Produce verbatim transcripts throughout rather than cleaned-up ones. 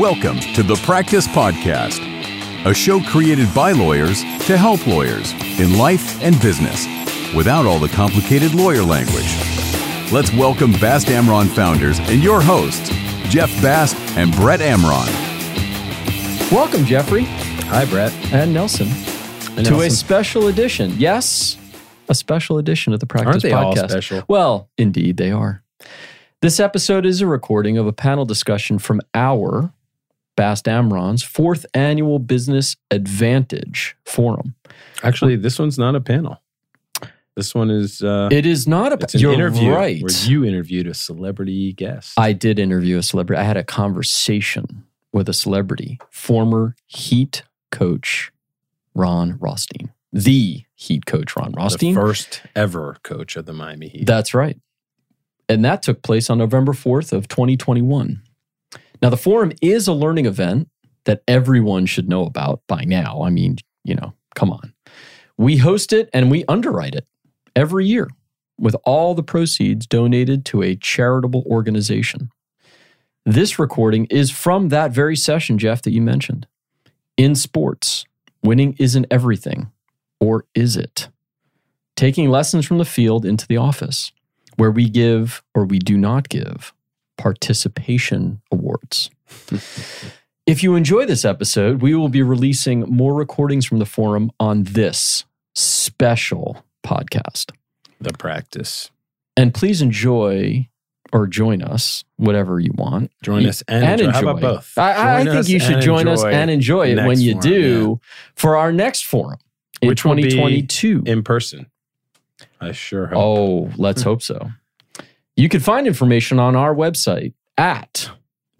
Welcome to The Practice Podcast, a show created by lawyers to help lawyers in life and business without all the complicated lawyer language. Let's welcome Bast Amron founders and your hosts, Jeff Bast and Brett Amron. Welcome, Jeffrey. Hi, Brett. And Nelson. And to Nelson. A special edition. Yes, a special edition of The Practice Aren't they Podcast. All special? Well, indeed they are. This episode is a recording of a panel discussion from our, Bast Amron's, fourth annual Business Advantage Forum. Actually, this one's not a panel. This one is... Uh, it is not a... It's an you're interview right. Where you interviewed a celebrity guest. I did interview a celebrity. I had a conversation with a celebrity, former Heat coach Ron Rothstein. The Heat coach Ron Rothstein. The first ever coach of the Miami Heat. That's right. And that took place on November fourth of twenty twenty-one. Now, the forum is a learning event that everyone should know about by now. I mean, you know, come on. We host it and we underwrite it every year with all the proceeds donated to a charitable organization. This recording is from that very session, Jeff, that you mentioned. In sports, winning isn't everything, or is it? Taking lessons from the field into the office, where we give or we do not give participation awards. If you enjoy this episode, we will be releasing more recordings from the forum on this special podcast, The Practice. And please enjoy or join us, whatever you want. Join you, us and, and enjoy. enjoy. How about both? I, I think you should join us and enjoy it when you forum, do yeah. for our next forum in Which twenty twenty-two. Will be in person. I sure hope. Oh, let's hope so. You can find information on our website at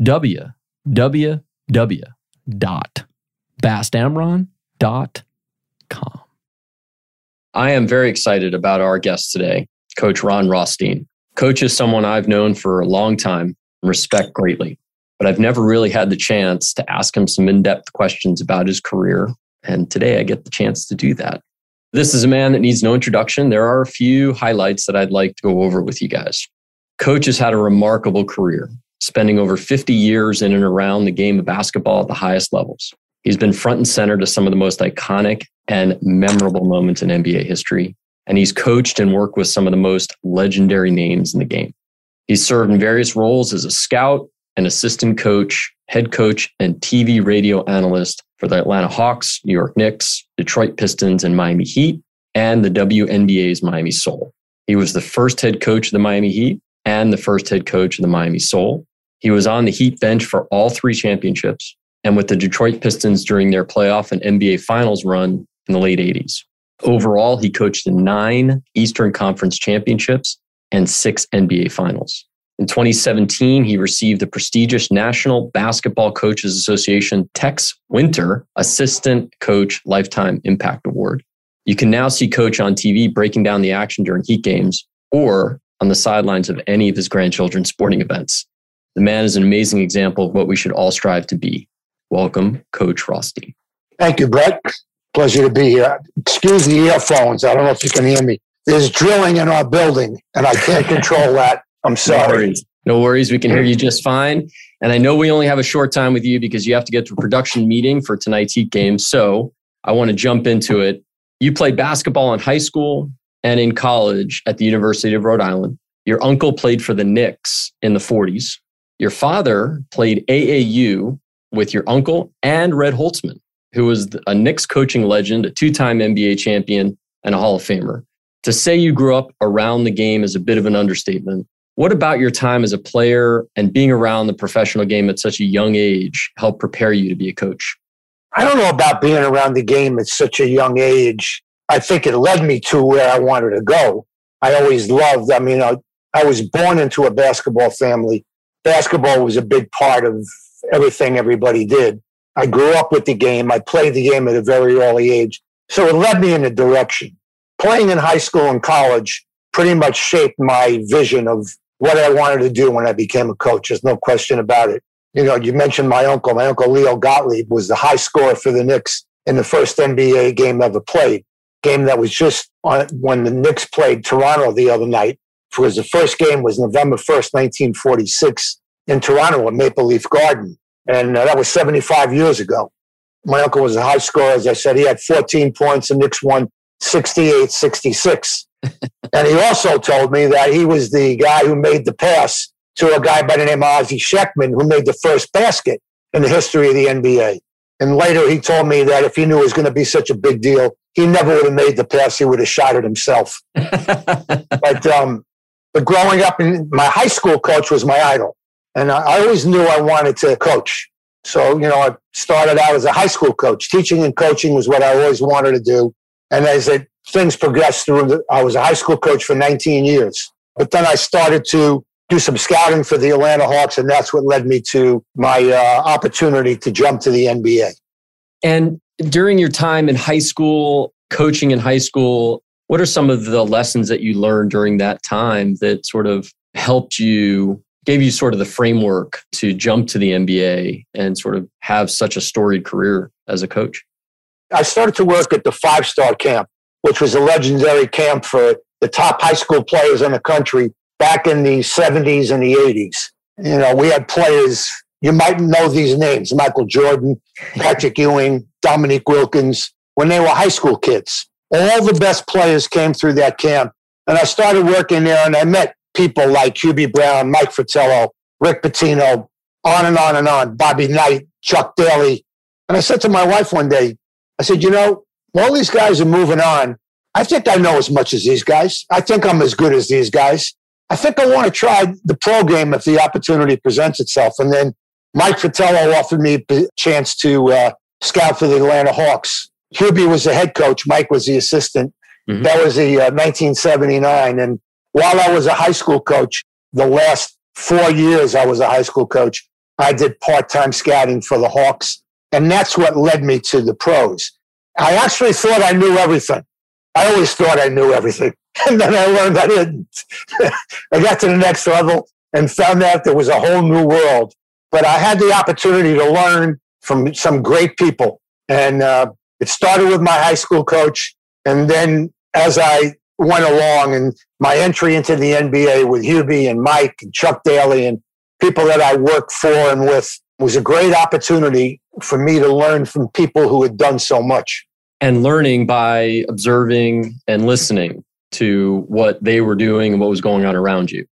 w w w dot bast amron dot com. I am very excited about our guest today, Coach Ron Rothstein. Coach is someone I've known for a long time and respect greatly, but I've never really had the chance to ask him some in-depth questions about his career. And today I get the chance to do that. This is a man that needs no introduction. There are a few highlights that I'd like to go over with you guys. Coach has had a remarkable career, spending over fifty years in and around the game of basketball at the highest levels. He's been front and center to some of the most iconic and memorable moments in N B A history, and he's coached and worked with some of the most legendary names in the game. He's served in various roles as a scout, an assistant coach, head coach, and T V radio analyst for the Atlanta Hawks, New York Knicks, Detroit Pistons, and Miami Heat, and the W N B A's Miami Soul. He was the first head coach of the Miami Heat and the first head coach of the Miami Soul. He was on the Heat bench for all three championships and with the Detroit Pistons during their playoff and N B A Finals run in the late eighties. Overall, he coached in nine Eastern Conference championships and six N B A Finals. In twenty seventeen, he received the prestigious National Basketball Coaches Association Tex Winter Assistant Coach Lifetime Impact Award. You can now see Coach on T V breaking down the action during Heat games or on the sidelines of any of his grandchildren's sporting events. The man is an amazing example of what we should all strive to be. Welcome, Coach Rothstein. Thank you, Brett. Pleasure to be here. Excuse the earphones. I don't know if you can hear me. There's drilling in our building, and I can't control that. I'm sorry. No worries. No worries. We can hear you just fine. And I know we only have a short time with you because you have to get to a production meeting for tonight's Heat game. So I want to jump into it. You played basketball in high school and in college at the University of Rhode Island. Your uncle played for the Knicks in the forties. Your father played A A U with your uncle and Red Holtzman, who was a Knicks coaching legend, a two-time N B A champion, and a Hall of Famer. To say you grew up around the game is a bit of an understatement. What about your time as a player and being around the professional game at such a young age helped prepare you to be a coach? I don't know about being around the game at such a young age. I think it led me to where I wanted to go. I always loved, I mean, I, I was born into a basketball family. Basketball was a big part of everything everybody did. I grew up with the game. I played the game at a very early age. So it led me in a direction. Playing in high school and college pretty much shaped my vision of what I wanted to do when I became a coach. There's no question about it. You know, you mentioned my uncle. My uncle, Leo Gottlieb, was the high scorer for the Knicks in the first N B A game ever played. Game that was just on when the Knicks played Toronto the other night, because the first game was November first, nineteen forty-six in Toronto at Maple Leaf Garden. And uh, that was seventy-five years ago. My uncle was a high scorer. As I said, he had fourteen points and Knicks won sixty-eight sixty-six. And he also told me that he was the guy who made the pass to a guy by the name of Ozzy Sheckman, who made the first basket in the history of the N B A. And later he told me that if he knew it was going to be such a big deal, he never would have made the pass. He would have shot it himself. but, um, but growing up, in, my high school coach was my idol. And I, I always knew I wanted to coach. So, you know, I started out as a high school coach. Teaching and coaching was what I always wanted to do. And as it, things progressed through, the, I was a high school coach for nineteen years. But then I started to do some scouting for the Atlanta Hawks, and that's what led me to my uh, opportunity to jump to the N B A. And during your time in high school, coaching in high school, what are some of the lessons that you learned during that time that sort of helped you, gave you sort of the framework to jump to the N B A and sort of have such a storied career as a coach? I started to work at the Five Star Camp, which was a legendary camp for the top high school players in the country back in the seventies and the eighties. You know, we had players, you might know these names, Michael Jordan, Patrick Ewing, Dominique Wilkins, when they were high school kids. All the best players came through that camp. And I started working there and I met people like Hubie Brown, Mike Fratello, Rick Pitino, on and on and on, Bobby Knight, Chuck Daly. And I said to my wife one day, I said, you know, all these guys are moving on. I think I know as much as these guys. I think I'm as good as these guys. I think I want to try the pro game if the opportunity presents itself. And then Mike Fratello offered me a chance to uh, scout for the Atlanta Hawks. Hubie was the head coach. Mike was the assistant. Mm-hmm. That was the uh, nineteen seventy-nine. And while I was a high school coach, the last four years I was a high school coach, I did part-time scouting for the Hawks. And that's what led me to the pros. I actually thought I knew everything. I always thought I knew everything. And then I learned I didn't. I got to the next level and found out there was a whole new world. But I had the opportunity to learn from some great people. And uh, it started with my high school coach. And then as I went along and my entry into the N B A with Hubie and Mike and Chuck Daly and people that I worked for and with was a great opportunity for me to learn from people who had done so much. And learning by observing and listening to what they were doing and what was going on around you.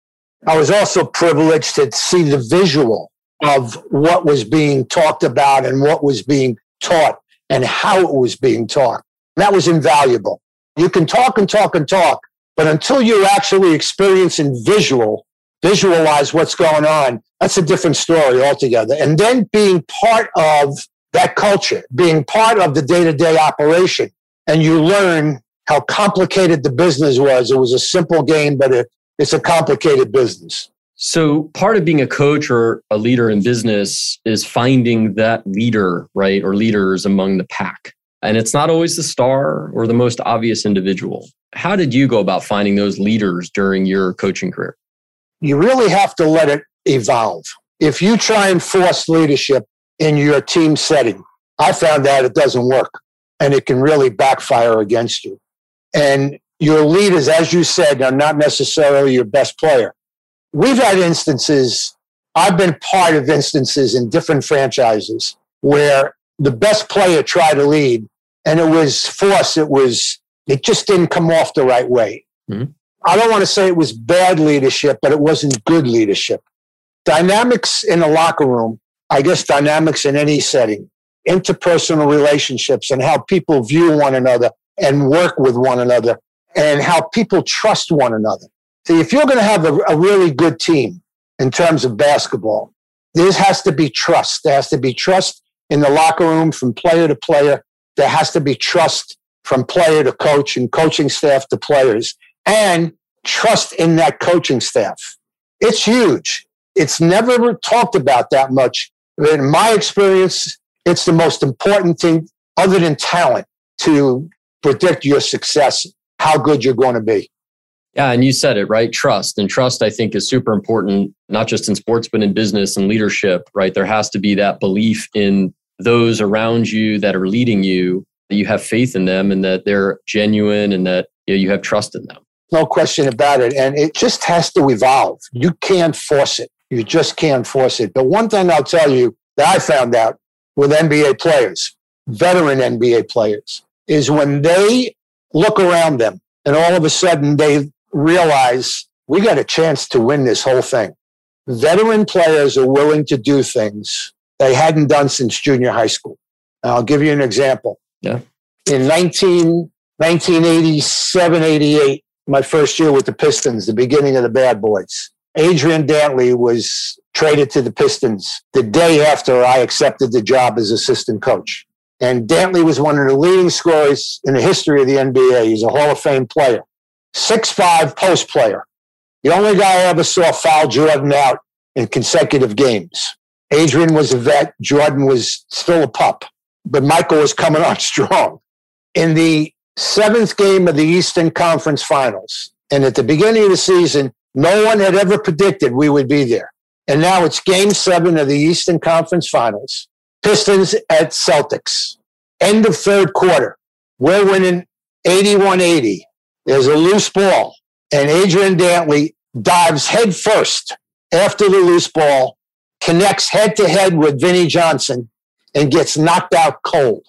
I was also privileged to see the visual of what was being talked about and what was being taught and how it was being taught. That was invaluable. You can talk and talk and talk, but until you actually experience and visual, visualize what's going on, that's a different story altogether. And then being part of that culture, being part of the day-to-day operation, and you learn how complicated the business was. It was a simple game, but it, it's a complicated business. So part of being a coach or a leader in business is finding that leader, right? Or leaders among the pack. And it's not always the star or the most obvious individual. How did you go about finding those leaders during your coaching career? You really have to let it evolve. If you try and force leadership in your team setting, I found out it doesn't work and it can really backfire against you. And your leaders, as you said, are not necessarily your best player. We've had instances, I've been part of instances in different franchises where the best player tried to lead and it was forced, it was, it just didn't come off the right way. Mm-hmm. I don't want to say it was bad leadership, but it wasn't good leadership. Dynamics in a locker room, I guess dynamics in any setting, interpersonal relationships and how people view one another and work with one another and how people trust one another. See, if you're going to have a, a really good team in terms of basketball, there has to be trust. There has to be trust in the locker room from player to player. There has to be trust from player to coach and coaching staff to players. And trust in that coaching staff. It's huge. It's never talked about that much. In my experience, it's the most important thing other than talent to predict your success, how good you're going to be. Yeah, and you said it, right? Trust. And trust, I think, is super important, not just in sports, but in business and leadership, right? There has to be that belief in those around you that are leading you, that you have faith in them and that they're genuine and that you know, you have trust in them. No question about it. And it just has to evolve. You can't force it. You just can't force it. But one thing I'll tell you that I found out with N B A players, veteran N B A players, is when they look around them and all of a sudden they realize we got a chance to win this whole thing. Veteran players are willing to do things they hadn't done since junior high school. And I'll give you an example. Yeah. In nineteen eighty-seven eighty-eight, my first year with the Pistons, the beginning of the bad boys, Adrian Dantley was traded to the Pistons the day after I accepted the job as assistant coach. And Dantley was one of the leading scorers in the history of the N B A. He's a Hall of Fame player. six five post player. The only guy I ever saw foul Jordan out in consecutive games. Adrian was a vet. Jordan was still a pup. But Michael was coming on strong. In the seventh game of the Eastern Conference Finals, and at the beginning of the season, no one had ever predicted we would be there. And now it's game seven of the Eastern Conference Finals. Pistons at Celtics. End of third quarter. We're winning eighty-one eighty. There's a loose ball. And Adrian Dantley dives head first after the loose ball, connects head-to-head with Vinnie Johnson, and gets knocked out cold.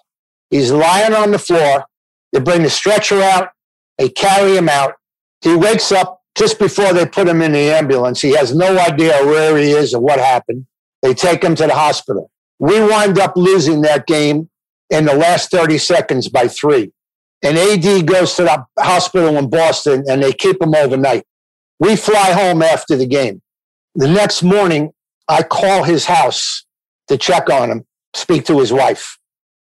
He's lying on the floor. They bring the stretcher out. They carry him out. He wakes up just before they put him in the ambulance. He has no idea where he is or what happened. They take him to the hospital. We wind up losing that game in the last thirty seconds by three. And A D goes to the hospital in Boston, and they keep him overnight. We fly home after the game. The next morning, I call his house to check on him, speak to his wife.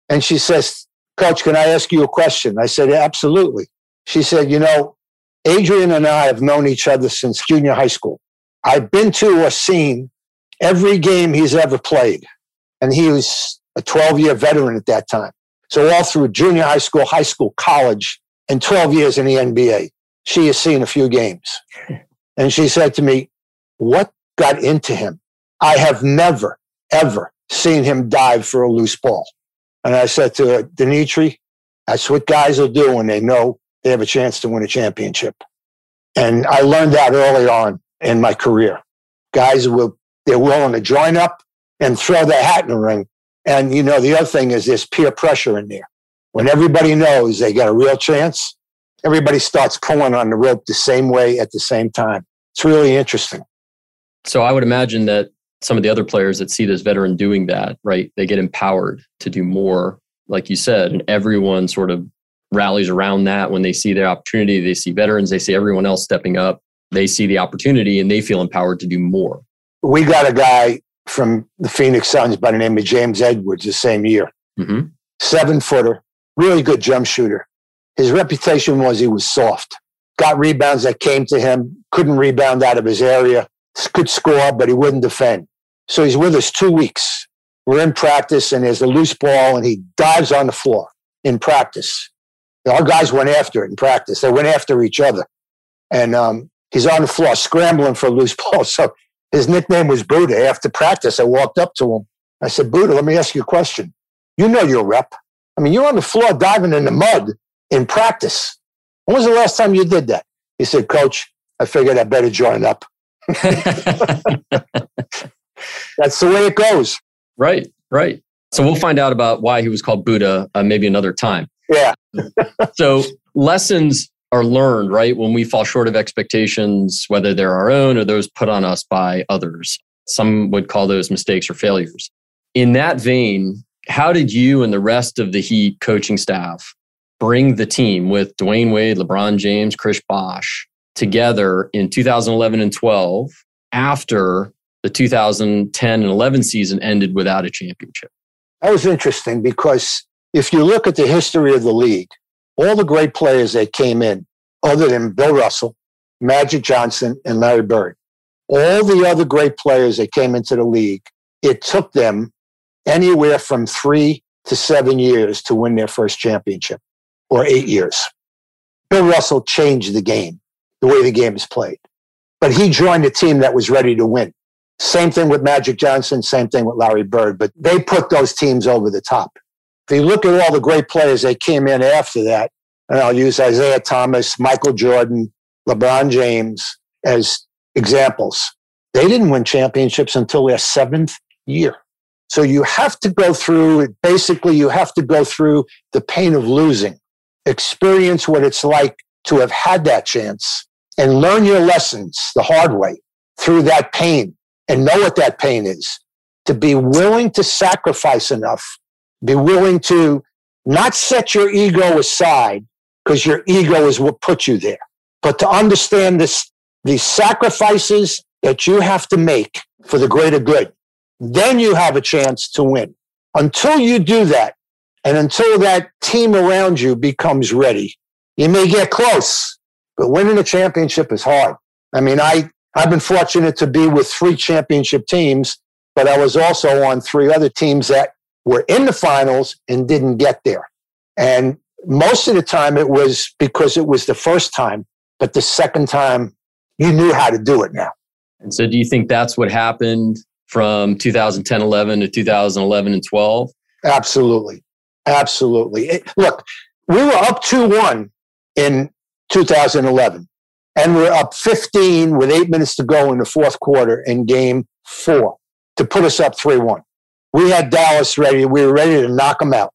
And she says, "Coach, can I ask you a question?" I said, "Absolutely." She said, "You know, Adrian and I have known each other since junior high school. I've been to or seen every game he's ever played." And he was a twelve-year veteran at that time. So all through junior high school, high school, college, and twelve years in the N B A, she has seen a few games. And she said to me, "What got into him? I have never, ever seen him dive for a loose ball." And I said to her, "Dimitri, that's what guys will do when they know they have a chance to win a championship." And I learned that early on in my career. Guys, will they're willing to join up and throw their hat in the ring. And, you know, the other thing is there's peer pressure in there. When everybody knows they got a real chance, everybody starts pulling on the rope the same way at the same time. It's really interesting. So I would imagine that some of the other players that see this veteran doing that, right, they get empowered to do more, like you said, and everyone sort of rallies around that. When they see their opportunity, they see veterans, they see everyone else stepping up, they see the opportunity, and they feel empowered to do more. We got a guy from the Phoenix Suns by the name of James Edwards the same year. Mm-hmm. Seven-footer, really good jump shooter. His reputation was he was soft. Got rebounds that came to him, couldn't rebound out of his area, could score, but he wouldn't defend. So he's with us two weeks. We're in practice, and there's a loose ball, and he dives on the floor in practice. Our guys went after it in practice. They went after each other. And um, he's on the floor scrambling for a loose ball. So his nickname was Buddha. After practice, I walked up to him. I said, "Buddha, let me ask you a question. You know your rep. I mean, you're on the floor diving in the mud in practice. When was the last time you did that?" He said, "Coach, I figured I better join up." That's the way it goes. Right, right. So we'll find out about why he was called Buddha uh, maybe another time. Yeah. So lessons are learned, right? When we fall short of expectations, whether they're our own or those put on us by others. Some would call those mistakes or failures. In that vein, how did you and the rest of the Heat coaching staff bring the team with Dwayne Wade, LeBron James, Chris Bosh together in two thousand eleven and twelve after the two thousand ten and eleven season ended without a championship? That was interesting because if you look at the history of the league, all the great players that came in, other than Bill Russell, Magic Johnson, and Larry Bird, all the other great players that came into the league, it took them anywhere from three to seven years to win their first championship, or eight years. Bill Russell changed the game, the way the game is played. But he joined a team that was ready to win. Same thing with Magic Johnson, same thing with Larry Bird, but they put those teams over the top. If you look at all the great players that came in after that, and I'll use Isaiah Thomas, Michael Jordan, LeBron James as examples, they didn't win championships until their seventh year. So you have to go through, basically, you have to go through the pain of losing, experience what it's like to have had that chance, and learn your lessons the hard way through that pain, and know what that pain is, to be willing to sacrifice enough, be willing to not set your ego aside, because your ego is what put you there, but to understand this, these sacrifices that you have to make for the greater good. Then you have a chance to win. Until you do that, and until that team around you becomes ready, you may get close, but winning a championship is hard. I mean, I, I've been fortunate to be with three championship teams, but I was also on three other teams that were in the finals and didn't get there. And most of the time it was because it was the first time, but the second time you knew how to do it now. And so do you think that's what happened from two thousand ten eleven to two thousand eleven and twelve? Absolutely. Absolutely. It, look, we were up two one in two thousand eleven, and we're up fifteen with eight minutes to go in the fourth quarter in game four to put us up three one. We had Dallas ready. We were ready to knock them out,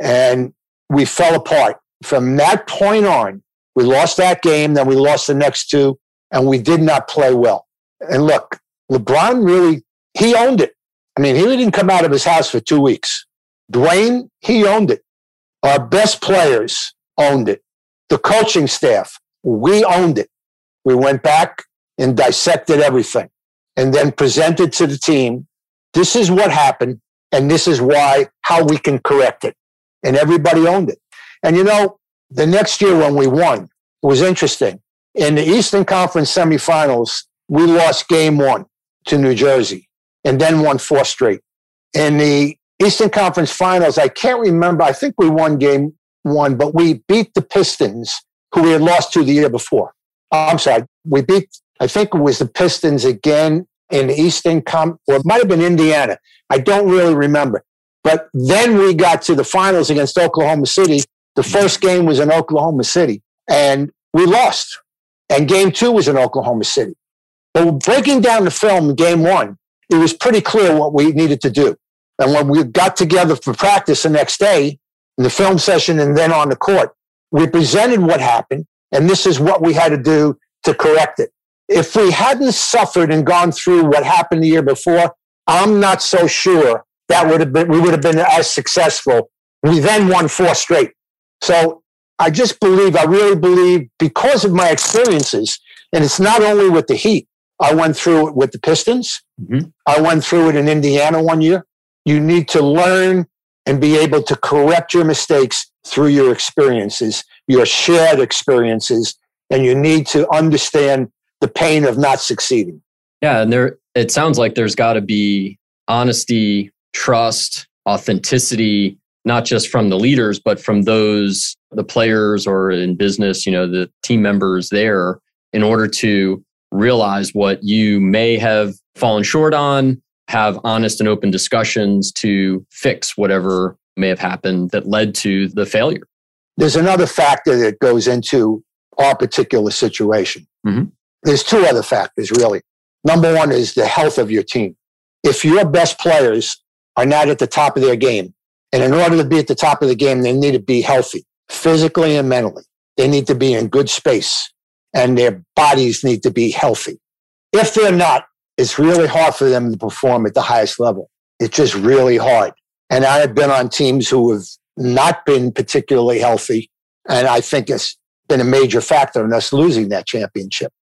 and we fell apart. From that point on, we lost that game, then we lost the next two, and we did not play well. And look, LeBron really, he owned it. I mean, he didn't come out of his house for two weeks. Dwayne, he owned it. Our best players owned it. The coaching staff, we owned it. We went back and dissected everything and then presented to the team, this is what happened, and this is why, how we can correct it. And everybody owned it. And you know, the next year when we won, it was interesting. In the Eastern Conference semifinals, we lost game one to New Jersey and then won four straight. In the Eastern Conference finals, I can't remember. I think we won game one, but we beat the Pistons, who we had lost to the year before. I'm sorry. We beat, I think it was the Pistons again in the Eastern Conference, or it might have been Indiana. I don't really remember. But then we got to the finals against Oklahoma City. The first game was in Oklahoma City, and we lost. And game two was in Oklahoma City. But breaking down the film in game one, it was pretty clear what we needed to do. And when we got together for practice the next day, in the film session and then on the court, we presented what happened, and this is what we had to do to correct it. If we hadn't suffered and gone through what happened the year before, I'm not so sure that would have been, we would have been as successful. We then won four straight. So I just believe, I really believe, because of my experiences, and it's not only with the Heat. I went through it with the Pistons. Mm-hmm. I went through it in Indiana one year. You need to learn and be able to correct your mistakes through your experiences, your shared experiences, and you need to understand the pain of not succeeding. Yeah, and there, it sounds like there's got to be honesty, trust, authenticity, not just from the leaders, but from those, the players or in business, you know, the team members there, in order to realize what you may have fallen short on, have honest and open discussions to fix whatever may have happened that led to the failure. There's another factor that goes into our particular situation. Mm-hmm. There's two other factors, really. Number one is the health of your team. If your best players are not at the top of their game, and in order to be at the top of the game, they need to be healthy, physically and mentally. They need to be in good space, and their bodies need to be healthy. If they're not, it's really hard for them to perform at the highest level. It's just really hard. And I have been on teams who have not been particularly healthy, and I think it's been a major factor in us losing that championship.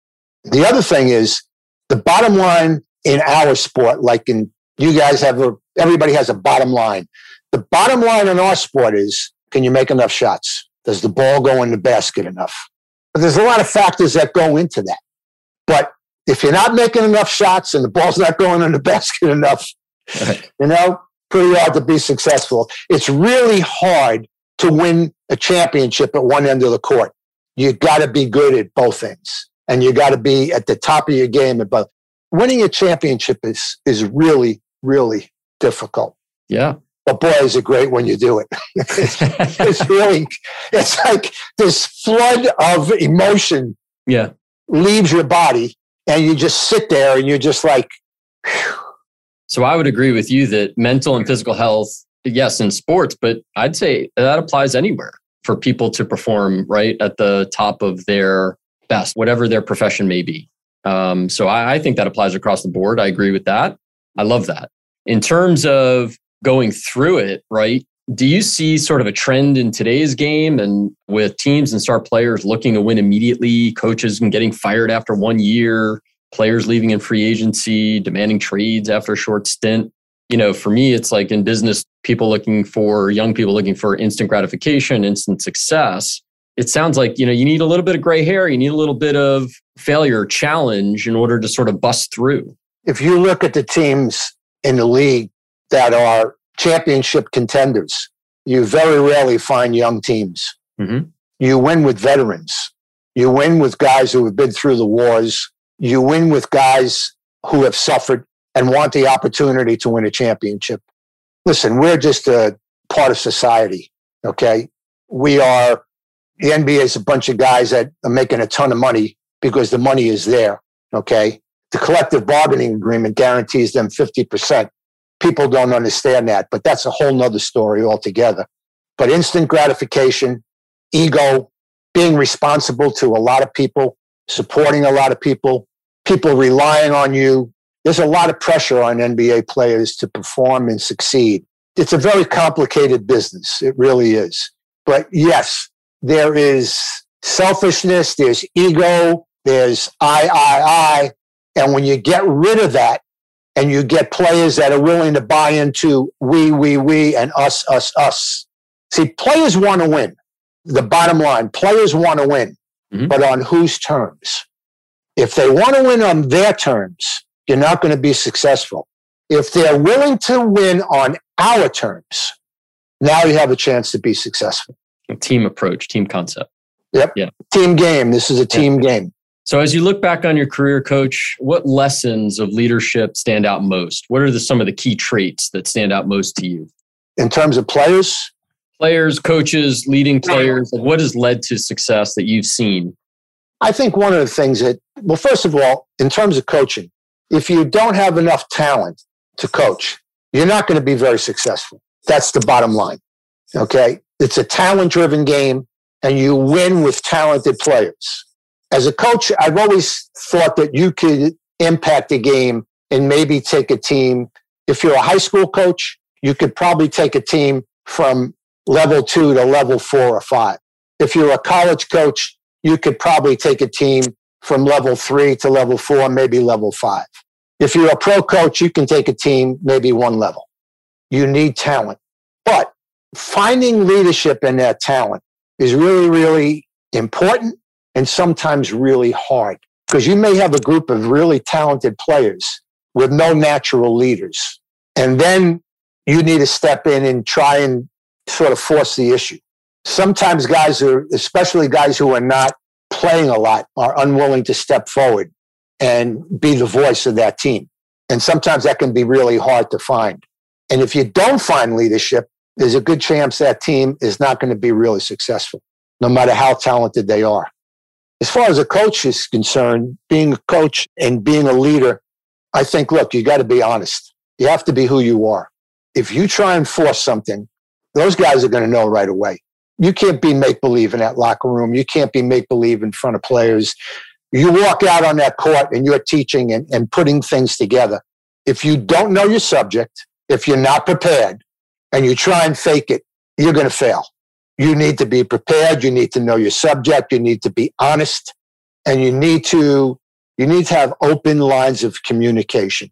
The other thing is, the bottom line in our sport, like in you guys have, a, everybody has a bottom line. The bottom line in our sport is, can you make enough shots? Does the ball go in the basket enough? But there's a lot of factors that go into that. But if you're not making enough shots and the ball's not going in the basket enough, right, you know, pretty hard to be successful. It's really hard to win a championship at one end of the court. You got to be good at both ends, and you got to be at the top of your game at both. Winning a championship is is really, really difficult. Yeah. But boy, is it great when you do it. it's, it's really, it's like this flood of emotion yeah. leaves your body, and you just sit there and you're just like, So I would agree with you that mental and physical health, yes, in sports, but I'd say that applies anywhere for people to perform right at the top of their best, whatever their profession may be. Um, so I, I think that applies across the board. I agree with that. I love that. In terms of going through it, right? Do you see sort of a trend in today's game and with teams and star players looking to win immediately, coaches and getting fired after one year, players leaving in free agency, demanding trades after a short stint? You know, for me, it's like in business, people looking for, young people looking for instant gratification, instant success. It sounds like, you know, you need a little bit of gray hair, you need a little bit of failure, challenge in order to sort of bust through. If you look at the teams in the league that are championship contenders, you very rarely find young teams. Mm-hmm. You win with veterans. You win with guys who have been through the wars. You win with guys who have suffered and want the opportunity to win a championship. Listen, we're just a part of society, okay? We are, the N B A is a bunch of guys that are making a ton of money because the money is there, okay? The collective bargaining agreement guarantees them fifty percent. People don't understand that, but that's a whole nother story altogether. But instant gratification, ego, being responsible to a lot of people, supporting a lot of people, people relying on you. There's a lot of pressure on N B A players to perform and succeed. It's a very complicated business. It really is. But yes, there is selfishness, there's ego, there's I, I, I. And when you get rid of that, and you get players that are willing to buy into we, we, we, and us, us, us. See, players want to win. The bottom line, players want to win, mm-hmm. but on whose terms? If they want to win on their terms, you're not going to be successful. If they're willing to win on our terms, now you have a chance to be successful. A team approach, team concept. Yep. Yeah. Team game. This is a team yeah. game. So as you look back on your career, Coach, what lessons of leadership stand out most? What are the, some of the key traits that stand out most to you? In terms of players? Players, coaches, leading players. What has led to success that you've seen? I think one of the things that, well, first of all, in terms of coaching, if you don't have enough talent to coach, you're not going to be very successful. That's the bottom line, okay? It's a talent-driven game, and you win with talented players. As a coach, I've always thought that you could impact a game and maybe take a team. If you're a high school coach, you could probably take a team from level two to level four or five. If you're a college coach, you could probably take a team from level three to level four, maybe level five. If you're a pro coach, you can take a team maybe one level. You need talent. But finding leadership in that talent is really, really important. And sometimes really hard because you may have a group of really talented players with no natural leaders. And then you need to step in and try and sort of force the issue. Sometimes guys are, especially guys who are not playing a lot, are unwilling to step forward and be the voice of that team. And sometimes that can be really hard to find. And if you don't find leadership, there's a good chance that team is not going to be really successful, no matter how talented they are. As far as a coach is concerned, being a coach and being a leader, I think, look, you got to be honest. You have to be who you are. If you try and force something, those guys are going to know right away. You can't be make-believe in that locker room. You can't be make-believe in front of players. You walk out on that court and you're teaching and, and putting things together. If you don't know your subject, if you're not prepared and you try and fake it, you're going to fail. You need to be prepared. You need to know your subject. You need to be honest, and you need to you need to have open lines of communication.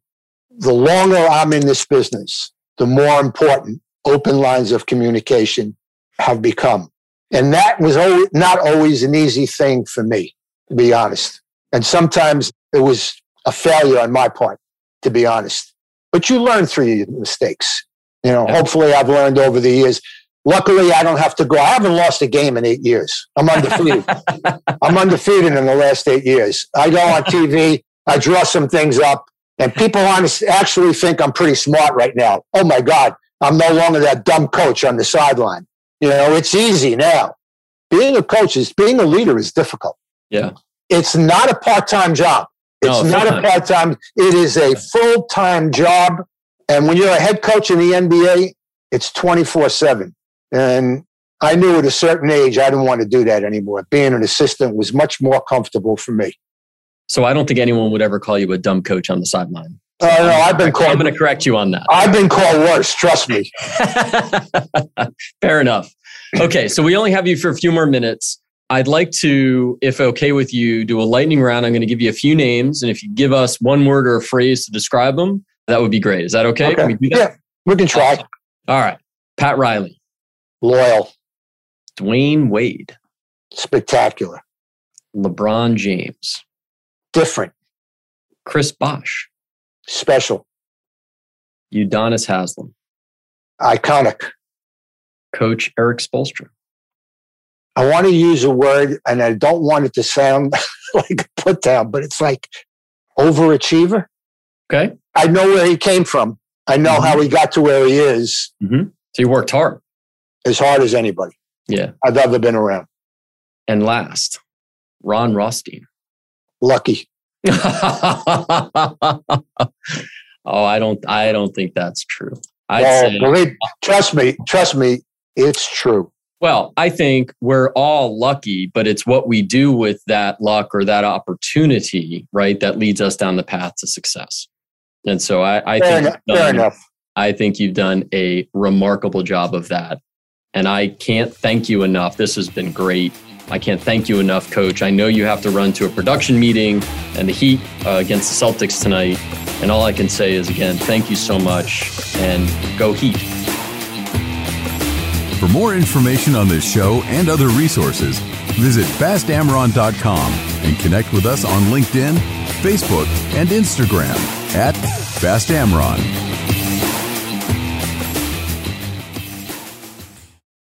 The longer I'm in this business, the more important open lines of communication have become. And that was always, not always an easy thing for me, to be honest. And sometimes it was a failure on my part, to be honest. But you learn through your mistakes. You know, hopefully, I've learned over the years. Luckily, I don't have to go. I haven't lost a game in eight years. I'm undefeated. I'm undefeated in the last eight years. I go on T V. I draw some things up. And people honestly actually think I'm pretty smart right now. Oh, my God. I'm no longer that dumb coach on the sideline. You know, it's easy now. Being a coach is being a leader is difficult. Yeah. It's not a part-time job. It's no, not a part-time. It is a full-time job And when you're a head coach in the N B A, it's twenty-four seven. And I knew at a certain age, I didn't want to do that anymore. Being an assistant was much more comfortable for me. So I don't think anyone would ever call you a dumb coach on the sideline. Oh, uh, no, I've been called. I'm going to correct you on that. I've been called worse. Trust me. Fair enough. Okay. So we only have you for a few more minutes. I'd like to, if okay with you, do a lightning round. I'm going to give you a few names. And if you give us one word or a phrase to describe them, that would be great. Is that okay? okay. Can we do that? Yeah, we can try. All right. Pat Riley. Loyal. Dwayne Wade. Spectacular. LeBron James. Different. Chris Bosh. Special. Udonis Haslem. Iconic. Coach Eric Spoelstra. I want to use a word, and I don't want it to sound like a put down, but it's like overachiever. Okay. I know where he came from. I know mm-hmm. how he got to where he is. Mm-hmm. So you worked hard. As hard as anybody. Yeah. I've ever been around. And last, Ron Rothstein. Lucky. oh, I don't I don't think that's true. I'd well, say, believe, trust me, trust me, it's true. Well, I think we're all lucky, but it's what we do with that luck or that opportunity, right, that leads us down the path to success. And so I, I fair think enough, done, fair enough. I think you've done a remarkable job of that. And I can't thank you enough. This has been great. I can't thank you enough, Coach. I know you have to run to a production meeting and the Heat uh, against the Celtics tonight. And all I can say is, again, thank you so much and go Heat. For more information on this show and other resources, visit bast amron dot com and connect with us on LinkedIn, Facebook, and Instagram at Bast Amron.